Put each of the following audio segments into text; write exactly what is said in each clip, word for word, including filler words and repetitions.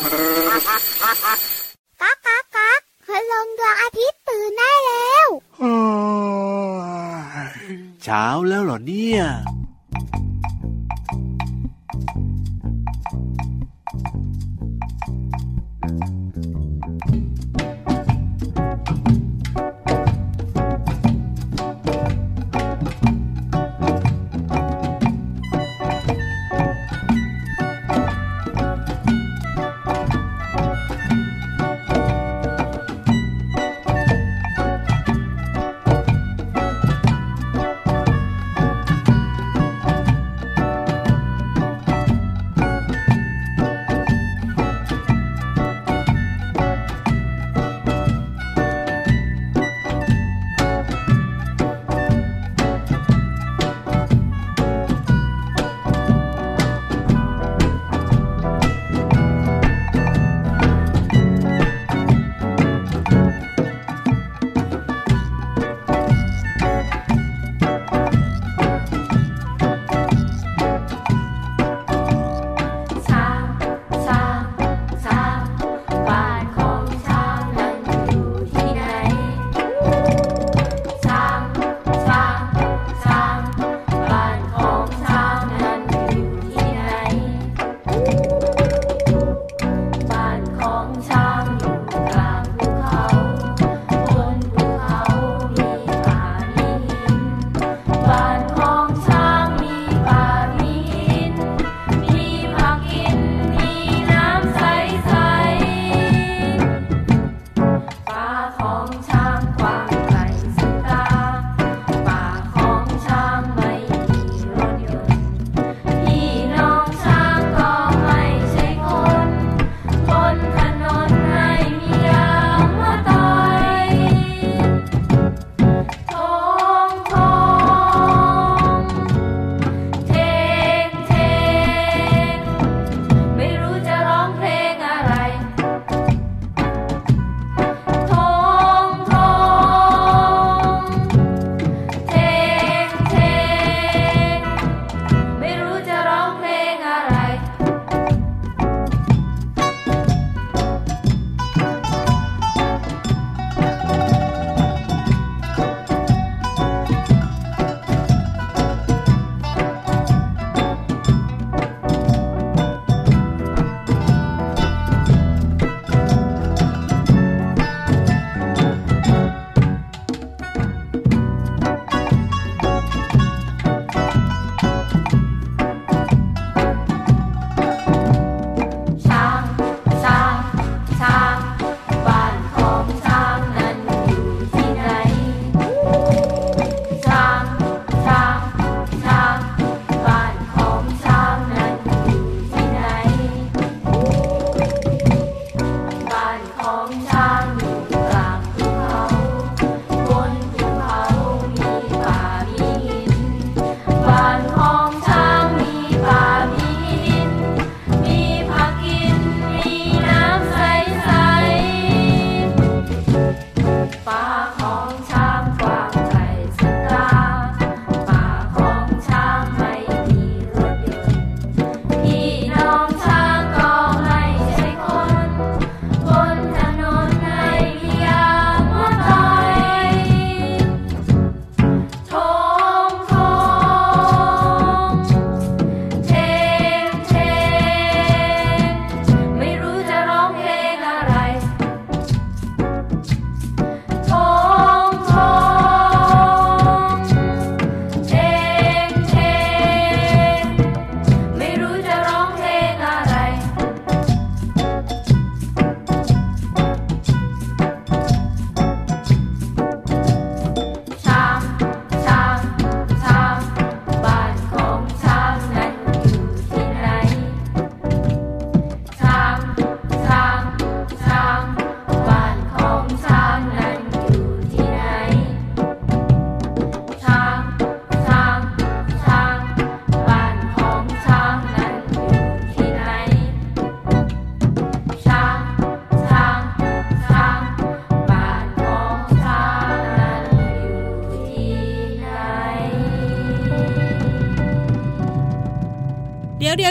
ก๊ากก๊ากก๊ากพระลงดวงอาทิตย์ตื่นได้แล้วเช้าแล้วเหรอเนี่ย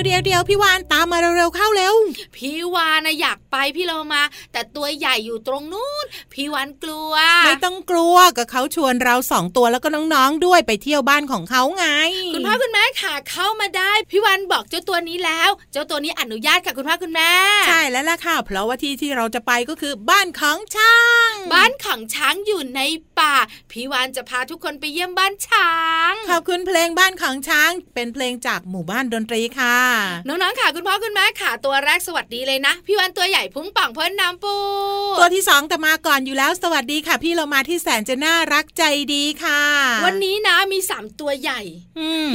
เดี๋ยวเดี๋ยวพี่วานตามมาเร็วๆเข้าเร็วพี่วานนะอยากไปพี่เรามาแต่ตัวใหญ่อยู่ตรงนู้นพี่วานกลัวไม่ต้องกลัวก็เขาชวนเราสองตัวแล้วก็น้องๆด้วยไปเที่ยวบ้านของเขาไงคุณพ่อคุณแม่ค่ะเข้ามาได้พี่วานบอกเจ้าตัวนี้แล้วเจ้าตัวนี้อนุญาตค่ะคุณพ่อคุณแม่ใช่แล้วล่ะค่ะเพราะว่าที่ที่เราจะไปก็คือบ้านของช้างบ้านของช้างอยู่ในป่าพี่วานจะพาทุกคนไปเยี่ยมบ้านช้างขอบคุณเพลงบ้านของช้างเป็นเพลงจากหมู่บ้านดนตรีค่ะน้องๆค่ะคุณพ่อคุณแม่ค่ะตัวแรกสวัสดีเลยนะพี่วานตัวใหญ่พุงป่องพ้นน้ำปูตัวที่สองแต่มาก่อนอยู่แล้วสวัสดีค่ะพี่เรามาที่แสนจะน่ารักใจดีค่ะวันนี้นะมีสามตัวใหญ่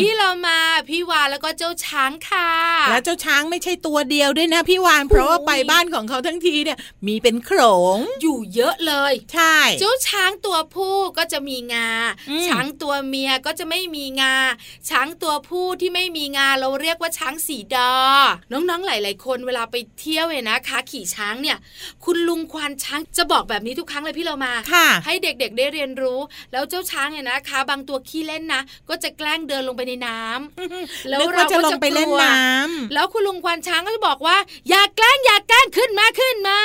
พี่เรามาพี่วานแล้วก็เจ้าช้างค่ะแล้วเจ้าช้างไม่ใช่ตัวเดียวด้วยนะพี่วานเพราะว่าไปบ้านของเขาทั้งทีเนี่ยมีเป็นโขลงอยู่เยอะเลยใช่เจ้าช้างตัวผู้ก็จะมีงาช้างตัวเมียก็จะไม่มีงาช้างตัวผู้ที่ไม่มีงาเราเรียกว่าช้างสีดอน้องๆหลายๆคนเวลาไปเที่ยวเนี่ยนะคะขี่ช้างเนี่ยคุณลุงควานช้างจะบอกแบบนี้ทุกครั้งเลยพี่เรามาให้เด็กๆได้เรียนรู้แล้วเจ้าช้างเนี่ยนะคะบางตัวขี้เล่นนะก็จะแกล้งเดินลงไปในน้ำแล้วเราก็จะไปเล่นน้ำแล้วคุณลุงควานช้างก็จะบอกว่าอย่าแกล้งอย่าแกล้งขึ้นมาขึ้นมา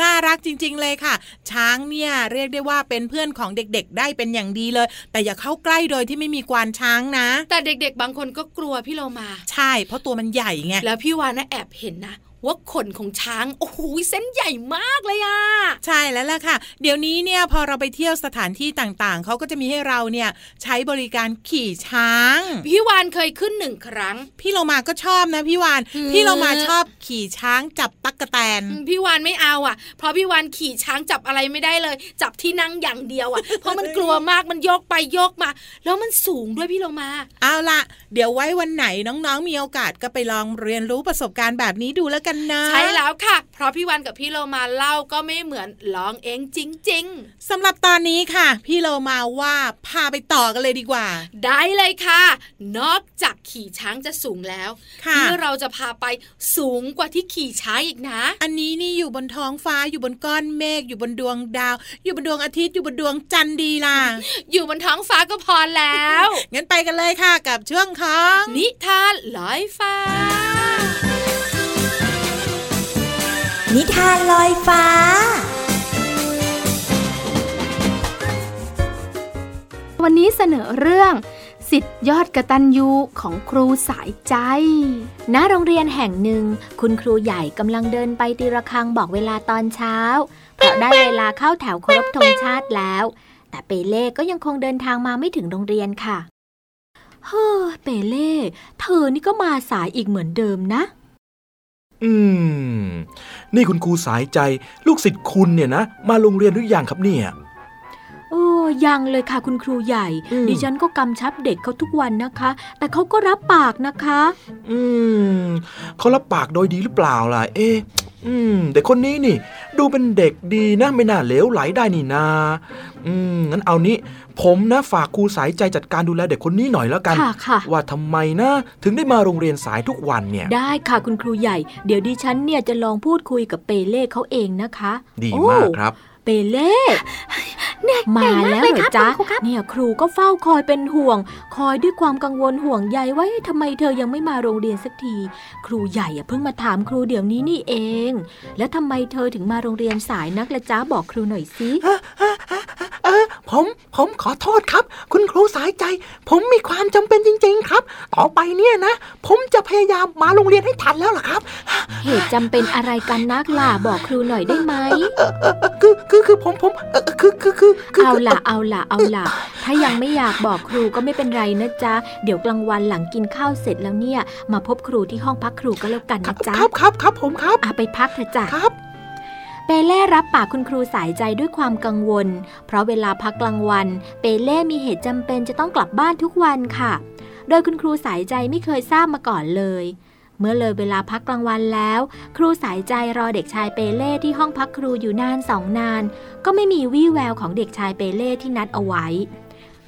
น่ารักจริงๆเลยค่ะช้างเนี่ยเรียกได้ว่าเป็นเพื่อนของเด็กๆได้เป็นอย่างดีเลยแต่อย่าเข้าใกล้โดยที่ไม่มีกวานช้างนะแต่เด็กๆบางคนก็กลัวพี่เรามาใช่เพราะตัวมันใหญ่ไงแล้วพี่วานน่ะแอบเห็นนะว่าขนของช้างโอ้โหเส้นใหญ่มากเลยอ่ะใช่แล้วล่ะค่ะเดี๋ยวนี้เนี่ยพอเราไปเที่ยวสถานที่ต่างๆเขาก็จะมีให้เราเนี่ยใช้บริการขี่ช้างพี่วานเคยขึ้นหนึ่งครั้งพี่เรามาก็ชอบนะพี่วานพี่เรามาชอบขี่ช้างจับตั๊กแตนพี่วานไม่เอาอ่ะเพราะพี่วานขี่ช้างจับอะไรไม่ได้เลยจับที่นั่งอย่างเดียวอ่ะ เพราะมันกลัวมากมันโยกไปโยกมาแล้วมันสูงด้วยพี่เรามาเอาล่ะเดี๋ยวไว้วันไหนน้องๆมีโอกาสก็ไปลองเรียนรู้ประสบการณ์แบบนี้ดูแล้วใช่แล้วค่ะเพราะพี่วันกับพี่โลมาเล่าก็ไม่เหมือนร้องเองจริงๆสำหรับตอนนี้ค่ะพี่โลมาว่าพาไปต่อกันเลยดีกว่าได้เลยค่ะนอกจากขี่ช้างจะสูงแล้วที่เราจะพาไปสูงกว่าที่ขี่ช้างอีกนะอันนี้นี่อยู่บนท้องฟ้าอยู่บนก้อนเมฆอยู่บนดวงดาวอยู่บนดวงอาทิตย์อยู่บนดวงจันทร์ดีล่ะ อยู่บนท้องฟ้าก็พอแล้ว งั้นไปกันเลยค่ะกับช่วงของนิทานลอยฟ้านิทานลอยฟ้าวันนี้เสนอเรื่องศิษย์ยอดกตัญญูของครูสายใจณโรงเรียนแห่งหนึ่งคุณครูใหญ่กำลังเดินไปตีระฆังบอกเวลาตอนเช้าเพราะได้เวลาเข้าแถวเคารพธงชาติแล้วแต่เปเล่ก็ยังคงเดินทางมาไม่ถึงโรงเรียนค่ะเฮ้อเปเล่เธอนี่ก็มาสายอีกเหมือนเดิมนะอืมนี่คุณครูสายใจลูกศิษย์คุณเนี่ยนะมาโรงเรียนหรือยังครับเนี่ยโอ้ยังเลยค่ะคุณครูใหญ่ดิฉันก็กำชับเด็กเขาทุกวันนะคะแต่เขาก็รับปากนะคะอืมเขารับปากโดยดีหรือเปล่าล่ะเอ๊ะอืมเด็กคนนี้นี่ดูเป็นเด็กดีนะไม่น่าเหลวไหลได้นี่นาอืมงั้นเอานี้ผมนะฝากครูสายใจจัดการดูแลเด็กคนนี้หน่อยแล้วกันว่าทำไมนะถึงได้มาโรงเรียนสายทุกวันเนี่ยได้ค่ะคุณครูใหญ่เดี๋ยวดิฉันเนี่ยจะลองพูดคุยกับเปเล่เขาเองนะคะดีมากครับเปเล่มาแล้วเหรอจ๊ะเนี่ยครูก็เฝ้าคอยเป็นห่วงคอยด้วยความกังวลห่วงใยว่าทำไมเธอยังไม่มาโรงเรียนสักทีครูใหญ่เพิ่งมาถามครูเดี๋ยวนี้นี่เองแล้วทำไมเธอถึงมาโรงเรียนสายนักละจ๊ะบอกครูหน่อยสิเออผมผมขอโทษครับคุณครูสายใจผมมีความจำเป็นจริงๆครับต่อไปเนี่ยนะผมจะพยายามมาโรงเรียนให้ทันแล้วล่ะครับเหตุจำเป็นอะไรกันนักล่ะบอกครูหน่อยได้ไหมคือคือคือผมผมคือคือคือเอาล่ะเอาล่ะเอาล่ะถ้ายังไม่อยากบอกครูก็ไม่เป็นไรนะจ๊ะเดี๋ยวกลางวันหลังกินข้าวเสร็จแล้วเนี่ยมาพบครูที่ห้องพักครูก็แล้วกันนะจ๊ะครับครับครับผมครับไปพักเถอะจ้ะครับเปเล่รับปากคุณครูสายใจด้วยความกังวลเพราะเวลาพักกลางวันเปเล่มีเหตุจำเป็นจะต้องกลับบ้านทุกวันค่ะโดยคุณครูสายใจไม่เคยทราบมาก่อนเลยเมื่อเลยเวลาพักกลางวันแล้วครูสายใจรอเด็กชายเปเล่ที่ห้องพักครูอยู่นานสองนานก็ไม่มีวี่แววของเด็กชายเปเล่ที่นัดเอาไว้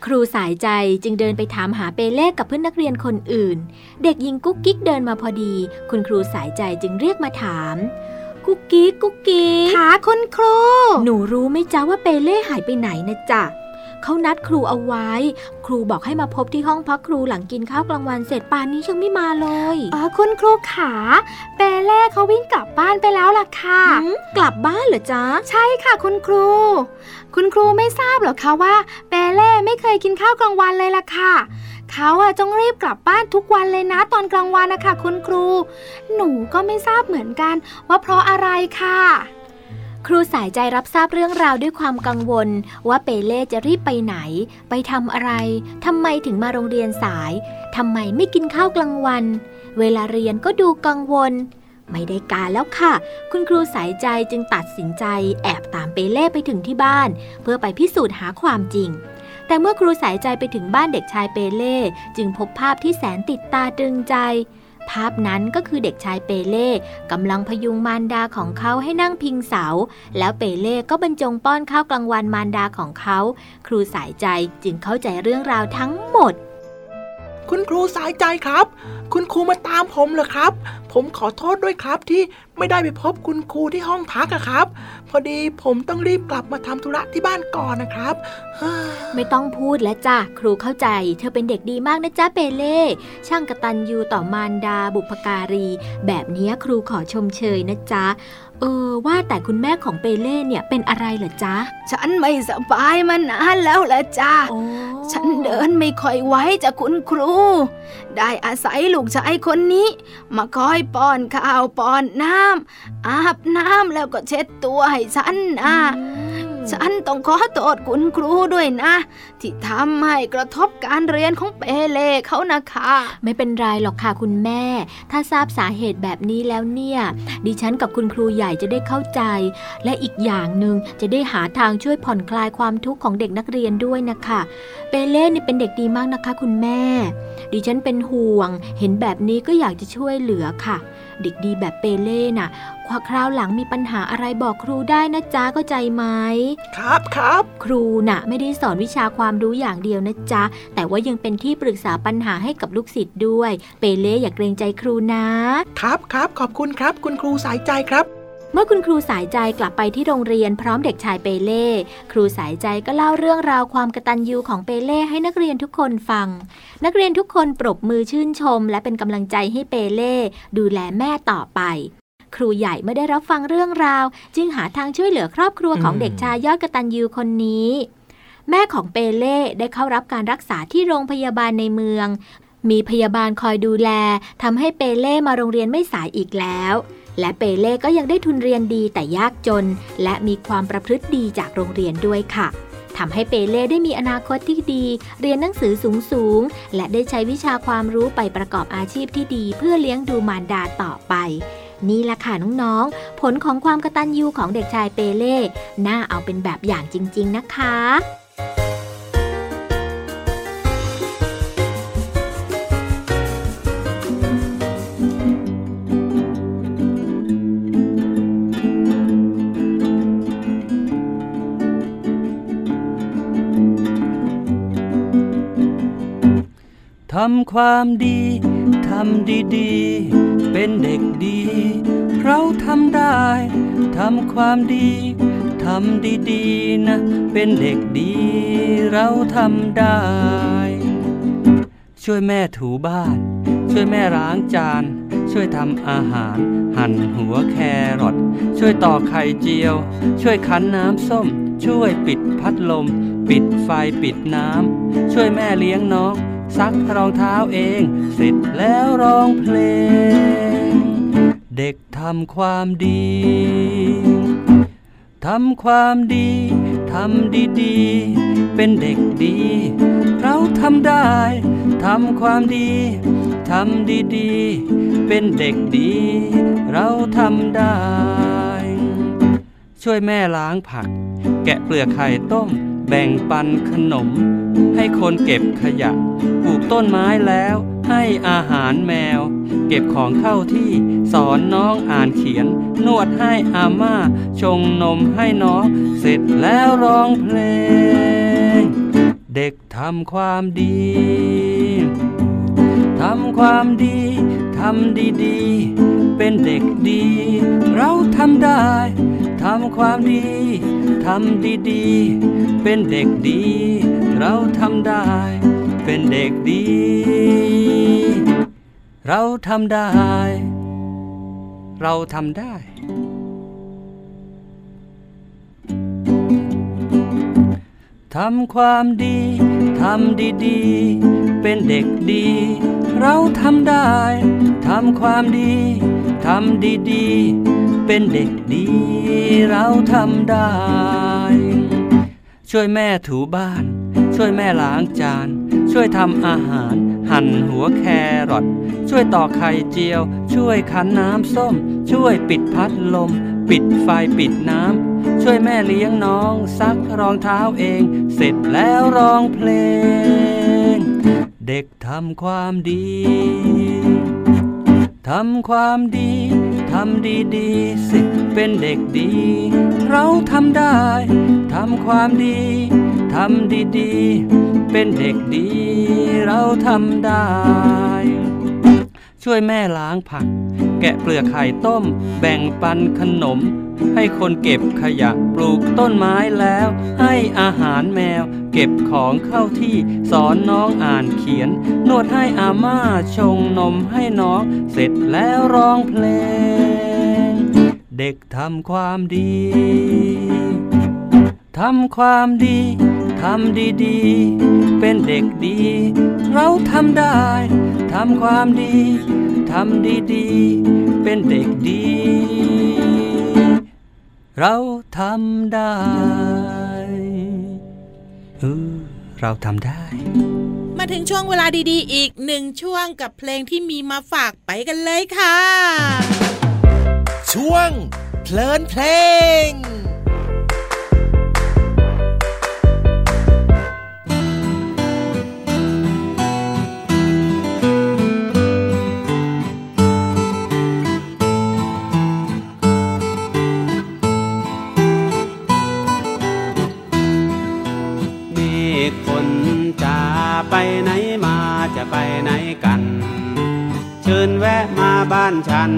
ครูสายใจจึงเดินไปถามหาเปเล่กับเพื่อนนักเรียนคนอื่นเด็กหญิงกุ๊กกิ๊กเดินมาพอดีคุณครูสายใจจึงเรียกมาถามกุ๊กกิ๊กกุ๊กกิ๊กค่ะคุณครูหนูรู้ไหมจ๊ะว่าเปเล่หายไปไหนนะจ๊ะ เขานัดครูเอาไว้ครูบอกให้มาพบที่ห้องพักครูหลังกินข้าวกลางวันเสร็จป่านนี้ยังไม่มาเลยอ๋อคุณครูขาเปเล่เขาวิ่งกลับบ้านไปแล้วล่ะค่ะกลับบ้านเหรอจ๊ะใช่ค่ะคุณครูคุณครูไม่ทราบหรอคะว่าเปเล่ไม่เคยกินข้าวกลางวันเลยล่ะค่ะเขาอะต้องรีบกลับบ้านทุกวันเลยนะตอนกลางวันนะคะคุณครูหนูก็ไม่ทราบเหมือนกันว่าเพราะอะไรค่ะครูสายใจรับทราบเรื่องราวด้วยความกังวลว่าเปเล่จะรีบไปไหนไปทำอะไรทำไมถึงมาโรงเรียนสายทำไมไม่กินข้าวกลางวันเวลาเรียนก็ดูกังวลไม่ได้การแล้วค่ะคุณครูสายใจจึงตัดสินใจแอบตามเปเล่ไปถึงที่บ้านเพื่อไปพิสูจน์หาความจริงแต่เมื่อครูสายใจไปถึงบ้านเด็กชายเปเล่จึงพบภาพที่แสนติดตาตรึงใจภาพนั้นก็คือเด็กชายเปเล่กำลังพยุงมารดาของเขาให้นั่งพิงเสาแล้วเปเล่ก็บรรจงป้อนข้าวกลางวันมารดาของเขาครูสายใจจึงเข้าใจเรื่องราวทั้งหมดคุณครูสายใจครับคุณครูมาตามผมเหรอครับผมขอโทษด้วยครับที่ไม่ได้ไปพบคุณครูที่ห้องพักอะครับพอดีผมต้องรีบกลับมาทำธุระที่บ้านก่อนนะครับไม่ต้องพูดแล้วจ้ะครูเข้าใจเธอเป็นเด็กดีมากนะจ๊ะเปเล่ช่างกตัญญูต่อมารดาบุพการีแบบนี้ครูขอชมเชยนะจ๊ะเออว่าแต่คุณแม่ของเปเล่เนี่ยเป็นอะไรเหรอจ๊ะฉันไม่สบายมานานแล้วล่ะจ้ะฉันเดินไม่ค่อยไหวจากคุณครูได้อาศัยลูกชายคนนี้มาคอยป้อนข้าวป้อนน้ำอาบน้ำแล้วก็เช็ดตัวให้ฉันนะฉันต้องขอโทษคุณครูด้วยนะที่ทำให้กระทบการเรียนของเปเล่เขานะคะไม่เป็นไรหรอกค่ะคุณแม่ถ้าทราบสาเหตุแบบนี้แล้วเนี่ยดิฉันกับคุณครูใหญ่จะได้เข้าใจและอีกอย่างนึงจะได้หาทางช่วยผ่อนคลายความทุกข์ของเด็กนักเรียนด้วยนะคะเปเล่นี่เป็นเด็กดีมากนะคะคุณแม่ดิฉันเป็นห่วงเห็นแบบนี้ก็อยากจะช่วยเหลือค่ะเด็กดีแบบเปเล่น่ะคราวหลังมีปัญหาอะไรบอกครูได้นะจ๊ะเข้าใจไหมครับครับครูน่ะไม่ได้สอนวิชาความรู้อย่างเดียวนะจ๊ะแต่ว่ายังเป็นที่ปรึกษาปัญหาให้กับลูกศิษย์ด้วยเปเล่อย่าเกรงใจครูนะครับครับขอบคุณครับคุณครูสายใจครับเมื่อคุณครูสายใจกลับไปที่โรงเรียนพร้อมเด็กชายเปเล่ครูสายใจก็เล่าเรื่องราวความกตัญญูของเปเล่ให้นักเรียนทุกคนฟังนักเรียนทุกคนปรบมือชื่นชมและเป็นกำลังใจให้เปเล่ดูแลแม่ต่อไปครูใหญ่ไม่ได้รับฟังเรื่องราวจึงหาทางช่วยเหลือครอบครัวของเด็กชายยอดกตัญญูคนนี้แม่ของเปเล่ได้เข้ารับการรักษาที่โรงพยาบาลในเมืองมีพยาบาลคอยดูแลทำให้เปเล่มาโรงเรียนไม่สายอีกแล้วและเปเล่ก็ยังได้ทุนเรียนดีแต่ยากจนและมีความประพฤติดีจากโรงเรียนด้วยค่ะทำให้เปเล่ได้มีอนาคตที่ดีเรียนหนังสือสูงๆและได้ใช้วิชาความรู้ไปประกอบอาชีพที่ดีเพื่อเลี้ยงดูมารดาต่อไปนี่ล่ะค่ะน้องๆผลของความกตัญญูของเด็กชายเปเล่น่าเอาเป็นแบบอย่างจริงๆนะคะทำความดีทำดีๆเป็นเด็กดีเราทำได้ทำความดีทำดีๆนะเป็นเด็กดีเราทำได้ช่วยแม่ถูบ้านช่วยแม่ล้างจานช่วยทำอาหารหั่นหัวแครอทช่วยตอกไข่เจียวช่วยคั้นน้ำส้มช่วยปิดพัดลมปิดไฟปิดน้ำช่วยแม่เลี้ยงน้องซักรองเท้าเองเสร็จแล้วร้องเพลงเด็กทำความดีทำความดีทำดีๆเป็นเด็กดีเราทำได้ทำความดีทำดีๆเป็นเด็กดีเราทำได้ช่วยแม่ล้างผักแกะเปลือกไข่ต้มแบ่งปันขนมให้คนเก็บขยะปลูกต้นไม้แล้วให้อาหารแมวเก็บของเข้าที่สอนน้องอ่านเขียนนวดให้อาม่าชงนมให้น้องเสร็จแล้วร้องเพลงเด็กทำความดีทำความดีทำดีๆเป็นเด็กดีเราทำได้ท ำความดีทำดีๆเป็นเด็กดีเราทำได้เป็นเด็กดีเราทำได้เราทำได้ทำความดีทำดีๆเป็นเด็กดีเราทำได้ทำความดีทำดีๆเป็นเด็กดีเราทำได้ช่วยแม่ถูบ้านช่วยแม่ล้างจานช่วยทำอาหารหั่นหัวแครอทช่วยตอกไข่เจียวช่วยขันน้ำส้มช่วยปิดพัดลมปิดไฟปิดน้ำช่วยแม่เลี้ยงน้องซักรองเท้าเองเสร็จแล้วร้องเพลงเด็กทำความดีทำความดีทำดีๆสิเป็นเด็กดีเราทำได้ทำความดีทำดีๆเป็นเด็กดีเราทำได้ช่วยแม่ล้างผักแกะเปลือกไข่ต้มแบ่งปันขนมให้คนเก็บขยะปลูกต้นไม้แล้วให้อาหารแมวเก็บของเข้าที่สอนน้องอ่านเขียนนวดให้อาม่าชงนมให้น้องเสร็จแล้วร้องเพลงเด็กทำความดีทำความดีทำดีๆเป็นเด็กดีเราทำได้ทำความดีทำดีๆเป็นเด็กดีเราทำได้เออเราทำได้มาถึงช่วงเวลาดีๆอีกหนึ่งช่วงกับเพลงที่มีมาฝากไปกันเลยค่ะช่วงเพลินเพลงไปไหนกันเชิญแวะมาบ้านฉัน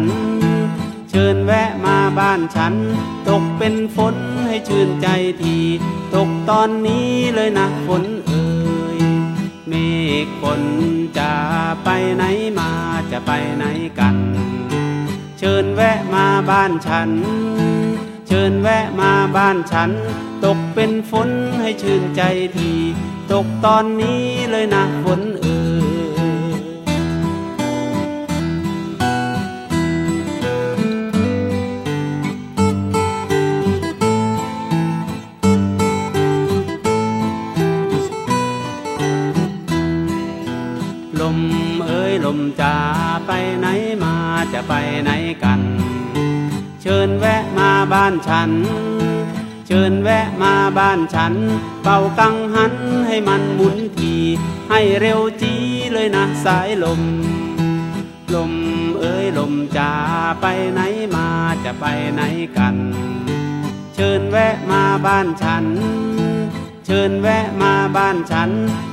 เชิญแวะมาบ้านฉันตกเป็นฝนให้ชื่นใจทีตกตอนนี้เลยนะฝนเอ่ยเมฆฝนจะไปไหนมาจะไปไหนกันเชิญแวะมาบ้านฉันเชิญแวะมาบ้านฉันตกเป็นฝนให้ชื่นใจทีตกตอนนี้เลยนะฝนเอ่ยจะไปไหนมาจะไปไหนกันเชิญแวะมาบ้านฉันเชิญแวะมาบ้านฉันเป่ากังหันให้มันหมุนทีให้เร็วจีเลยนะสายลมลมเอ้ยลมจะไปไหนมาจะไปไหนกันเชิญแวะมาบ้านฉันเชิญแวะมาบ้านฉัน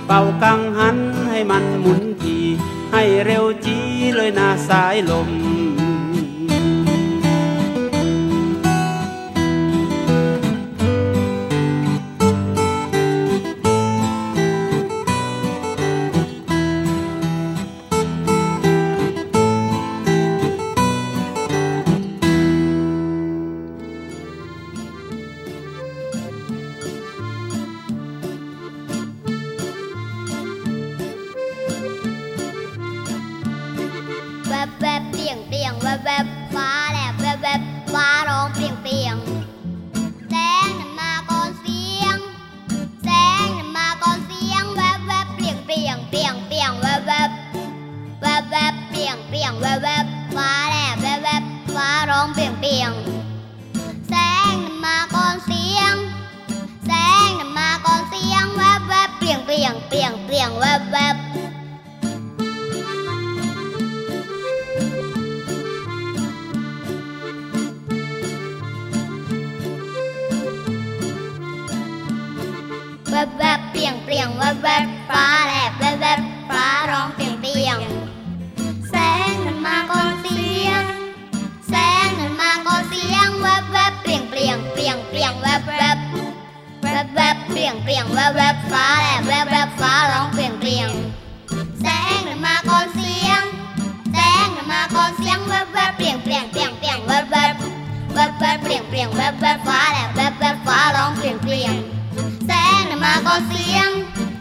เป่ากังหันให้มันหมุนทีให้เร็วจีเลยนะสายลมเปลี่ยน ลี่ยงเปลี่ยงแวบแวบฟ้าแลบแวบแวบฟ้าร้องเปลี่ยงเปลี่ยงแสงหนึ่งมาก่อนเสียงแสงหนึ่งมาก่อนเสียงแวบแวบเปลี่ยงเปลี่ยงเปลี่ยงเปลี่ยงแวบแวบแวบแวบเปลี่ยงเปลี่ยงแวบแวบฟ้าแลบแวบแวบฟ้าร้องเปลี่ยงเปลี่ยงแสงหนึ่งมาก่อนเสียง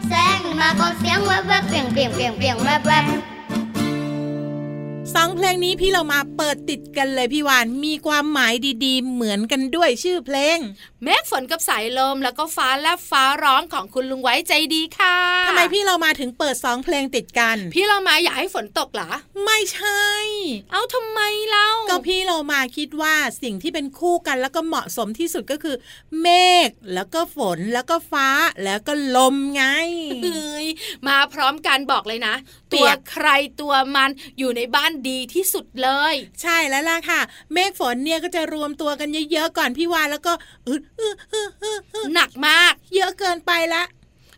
แสงหนึ่งมาก่อนเสียงแวบแวบเปลี่ยงเปลี่ยงเปลี่ยงเปลี่ยงแวบแวบสองเพลงนี้พี่เรามาเปิดติดกันเลยพี่วานมีความหมายดีๆเหมือนกันด้วยชื่อเพลงเมฆฝนกับสายลมแล้วก็ฟ้าแลบฟ้าร้องของคุณลุงไว้ใจดีค่ะทำไมพี่เรามาถึงเปิดสองเพลงติดกันพี่เรามาอยากให้ฝนตกเหรอไม่ใช่เอาทำไมเล่าก็พี่เรามาคิดว่าสิ่งที่เป็นคู่กันแล้วก็เหมาะสมที่สุดก็คือเมฆแล้วก็ฝนแล้วก็ฟ้าแล้วก็ลมไงเอ้ยมาพร้อมกันบอกเลยนะตัวใครตัวมันอยู่ในบ้านดีที่สุดเลยใช่แล้วล่ะค่ะเมฆฝนเนี่ยก็จะรวมตัวกันเยอะๆก่อนพี่วานแล้วก็หนักมากเยอะเกินไปละ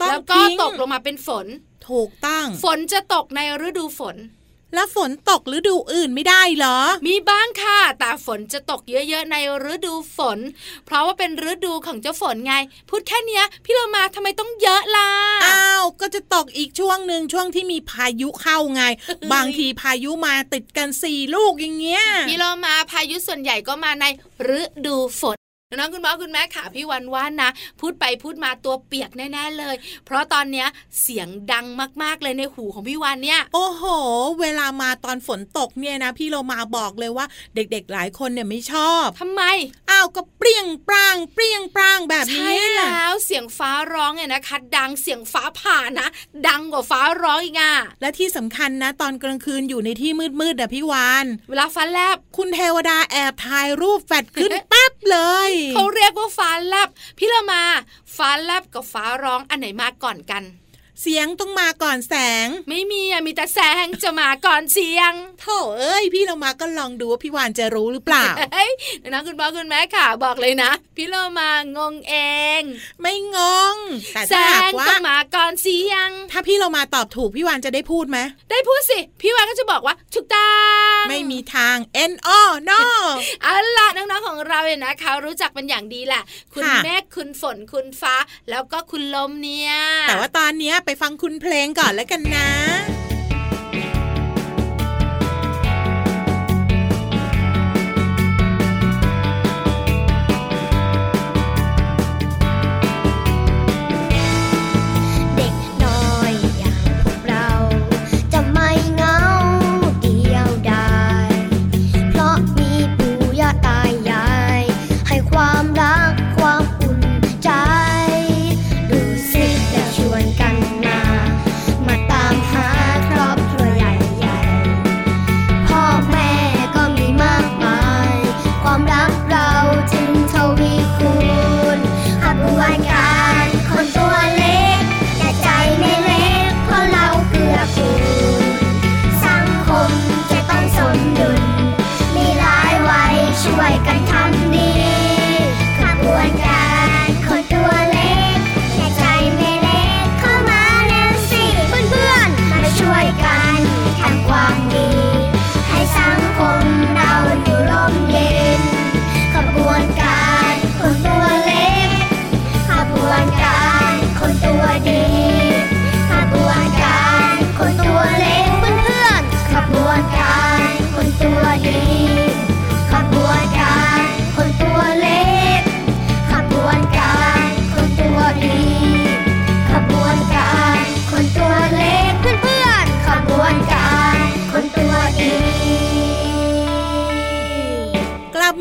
แล้วก็ตกลงมาเป็นฝนถูกต้องฝนจะตกในฤดูฝนแล้วฝนตกฤดูอื่นไม่ได้เหรอมีบ้างค่ะแต่ฝนจะตกเยอะๆในฤดูฝนเพราะว่าเป็นฤดูของเจ้าฝนไงพูดแค่เนี้ยพี่เรามาทำไมต้องเยอะล่ะอ้าวก็จะตกอีกช่วงนึงช่วงที่มีพายุเข้าไง บางทีพายุมาติดกันสี่ลูกอย่างเงี้ยพี่เรามาพายุส่วนใหญ่ก็มาในฤดูฝนน้องคุณพ่อคุณแม่ค่ะพี่วันว่านะพูดไปพูดมาตัวเปียกแน่ๆเลยเพราะตอนเนี้ยเสียงดังมากๆเลยในหูของพี่วันเนี่ยโอ้โหเวลามาตอนฝนตกเนี่ยนะพี่เรามาบอกเลยว่าเด็กๆหลายคนเนี่ยไม่ชอบทำไมอ้าวก็เปรี้ยงปร้างเปรี้ยงปร้างแบบนี้ใช่แล้วเสียงฟ้าร้องเนี่ยนะคะดังเสียงฟ้าผ่านะดังกว่าฟ้าร้องอีกอ่ะและที่สำคัญนะตอนกลางคืนอยู่ในที่มืดๆนะพี่วันเวลาฟ้าแลบคุณเทวดาแอบถ่ายรูปแฟดขึ้นแป๊บเลยเขาเรียกว่าฟ้าแลบพี่เรามาฟ้าแลบกับฟ้าร้องอันไหนมาก่อนกันเสียงต้องมาก่อนแสงไม่มีอ่ะมีแต่แสงจะมาก่อนเสียงโธ่เอ้ยพี่เรามาก็ลองดูว่าพี่วานจะรู้หรือเปล่าเฮ้ยนะคุณพ่อคุณแม่ค่ะบอกเลยนะพี่เรามางงเองไม่งงแต่ถ้าหากว่าแสงต้องมาก่อนเสียงถ้าพี่เรามาตอบถูกพี่วานจะได้พูดไหมได้พูดสิพี่วานก็จะบอกว่าถูกต้องไม่มีทาง no no เอาล่ะน้องๆของเราเนี่ยนะคะรู้จักเป็นอย่างดีแหละคุณเมฆคุณฝนคุณฟ้าแล้วก็คุณลมเนี่ยแต่ว่าตอนเนี้ยไปฟังคุณเพลงก่อนแล้วกันนะ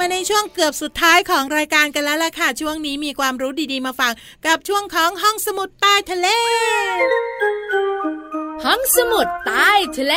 มาในช่วงเกือบสุดท้ายของรายการกันแล้วล่ะค่ะช่วงนี้มีความรู้ดีๆมาฝากกับช่วงของห้องสมุดใต้ทะเลห้องสมุดใต้ทะเล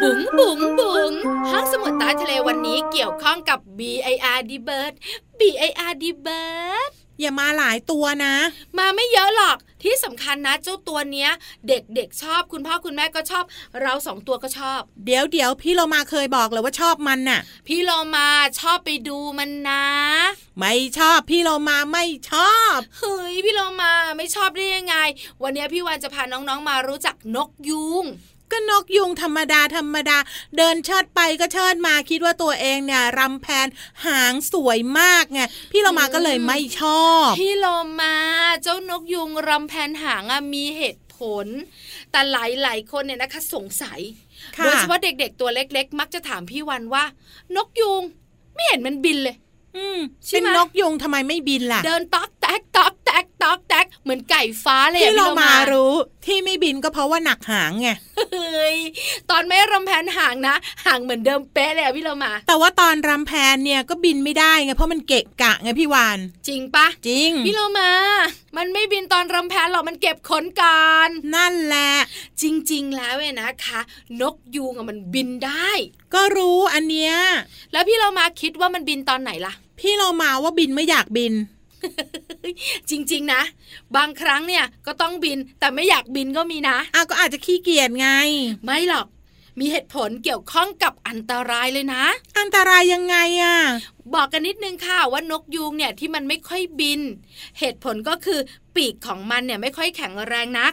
บุ๋งบุ๋งบุ๋งห้องสมุดใต้ทะเลวันนี้เกี่ยวข้องกับ บี ไอ อาร์ ดี Bird บี ไอ อาร์ ดี Birdอย่ามาหลายตัวนะมาไม่เยอะหรอกที่สำคัญนะเจ้าตัวเนี้ยเด็กๆชอบคุณพ่อคุณแม่ก็ชอบเราสองตัวก็ชอบเดี๋ยวเดี๋ยวพี่โลมาเคยบอกเลยว่าชอบมันน่ะพี่โลมาชอบไปดูมันนะไม่ชอบพี่โลมาไม่ชอบเฮ้ยพี่โลมาไม่ชอบได้ยังไงวันนี้พี่วานจะพาน้องๆมารู้จักนกยูง ก็นกยุงธรรมดาธรรมดาเดินเชิดไปก็เชิดมาคิดว่าตัวเองเนี่ยรำแพนหางสวยมากไงพี่โลมาก็เลยไม่ชอบพี่โลมาเจ้านกยุงรำแพนหางมีเหตุผลแต่หลายๆคนเนี่ยนะคะสงสัยโดยเฉพาะเด็กๆตัวเล็กๆมักจะถามพี่วันว่านกยุงไม่เห็นมันบินเลยเป็นนกยุงทำไมไม่บินล่ะเดินต๊อกแต๊กต๊อกแต๊กต๊อกแต๊กเหมือนไก่ฟ้าเลยที่เรามารู้ที่ไม่บินก็เพราะว่าหนักหางไงเฮ้ยตอนไม่รำแพนหางนะหางเหมือนเดิมเป๊ะเลยพี่เรามาแต่ว่าตอนรำแพนเนี่ยก็บินไม่ได้ไงเพราะมันเกะกะไงพี่วานจริงปะจริงพี่เรามามันไม่บินตอนรำแพนหรอกมันเก็บขนกันนั่นแหละจริงๆแล้วเว้ยนะคะนกยูงมันบินได้ก็รู้อันเนี้ยแล้วพี่เรามาคิดว่ามันบินตอนไหนล่ะพี่เรามาว่าบินไม่อยากบินจริงๆนะบางครั้งเนี่ยก็ต้องบินแต่ไม่อยากบินก็มีนะอ้าวก็อาจจะขี้เกียจไงไม่หรอกมีเหตุผลเกี่ยวข้องกับอันตรายเลยนะอันตรายยังไงอ่ะบอกกันนิดนึงค่ะว่านกยูงเนี่ยที่มันไม่ค่อยบินเหตุผลก็คือปีกของมันเนี่ยไม่ค่อยแข็งแรงนัก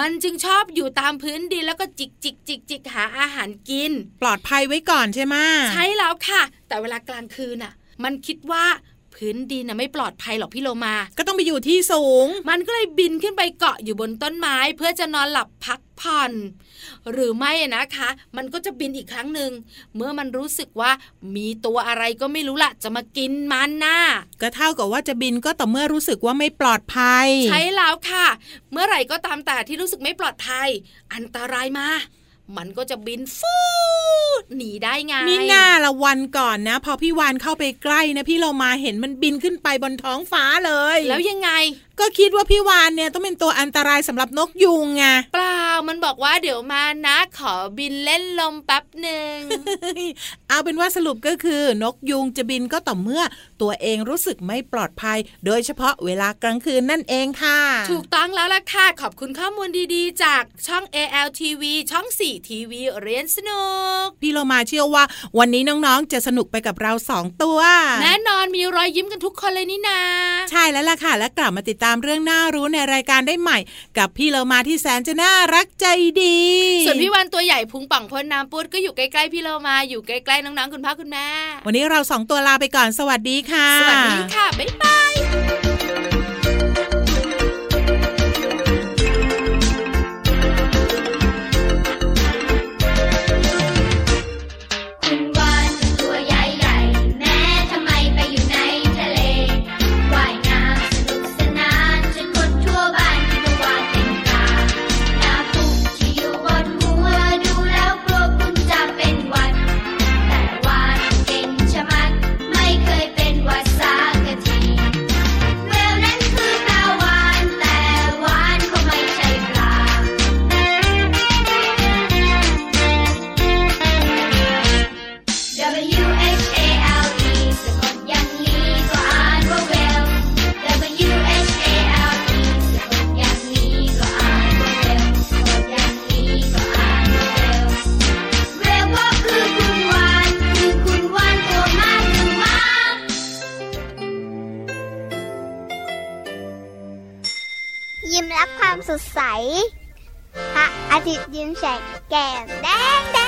มันจึงชอบอยู่ตามพื้นดินแล้วก็จิกจิกจิกจิกหาอาหารกินปลอดภัยไว้ก่อนใช่ไหมใช่แล้วค่ะแต่เวลากลางคืนน่ะมันคิดว่าพื้นดินน่ะไม่ปลอดภัยหรอกพี่โลมาก็ต้องไปอยู่ที่สูงมันก็เลยบินขึ้นไปเกาะอยู่บนต้นไม้เพื่อจะนอนหลับพักผ่อนหรือไม่นะคะมันก็จะบินอีกครั้งนึงเมื่อมันรู้สึกว่ามีตัวอะไรก็ไม่รู้ล่ะจะมากินมันน่ะก็เท่ากับว่าจะบินก็ต่อเมื่อรู้สึกว่าไม่ปลอดภัยใช่แล้วค่ะเมื่อไหร่ก็ตามแต่ที่รู้สึกไม่ปลอดภัยอันตรายมามันก็จะบินฟูหนีได้ไงมีหน้าละวันก่อนนะพอพี่วานเข้าไปใกล้นะพี่เรามาเห็นมันบินขึ้นไปบนท้องฟ้าเลยแล้วยังไงก็คิดว่าพี่วานเนี่ยต้องเป็นตัวอันตรายสำหรับนกยุงไงเปล่ามันบอกว่าเดี๋ยวมานะขอบินเล่นลมแป๊บหนึ่ง เอาเป็นว่าสรุปก็คือนกยุงจะบินก็ต่อเมื่อตัวเองรู้สึกไม่ปลอดภัยโดยเฉพาะเวลากลางคืนนั่นเองค่ะถูกต้องแล้วล่ะค่ะขอบคุณข้อมูลดีๆจากช่อง เอ แอล ที วี ช่องสี่ ที วี เรียนสนุกพี่เรามาเชื่อว่าวันนี้น้องๆจะสนุกไปกับเราสองตัวแน่นอนมีรอยยิ้มกันทุกคนเลยนี่นาใช่แล้วล่ะค่ะและกลับมาติดตามเรื่องน่ารู้ในรายการได้ใหม่กับพี่เรามาที่แสนจะน่ารักใจดีส่วนพี่วันตัวใหญ่พุงป่องพ้นน้ำปูดก็อยู่ใกล้ๆพี่เรามาอยู่ใกล้ๆน้องๆคุณพ่อคุณแม่วันนี้เราสองตัวลาไปก่อนสวัสดีค่ะสวัสดีค่ะบ๊ายบายยิ้มรับความสดใสพระอาทิตย์ยิ้มแฉกแก้มแดง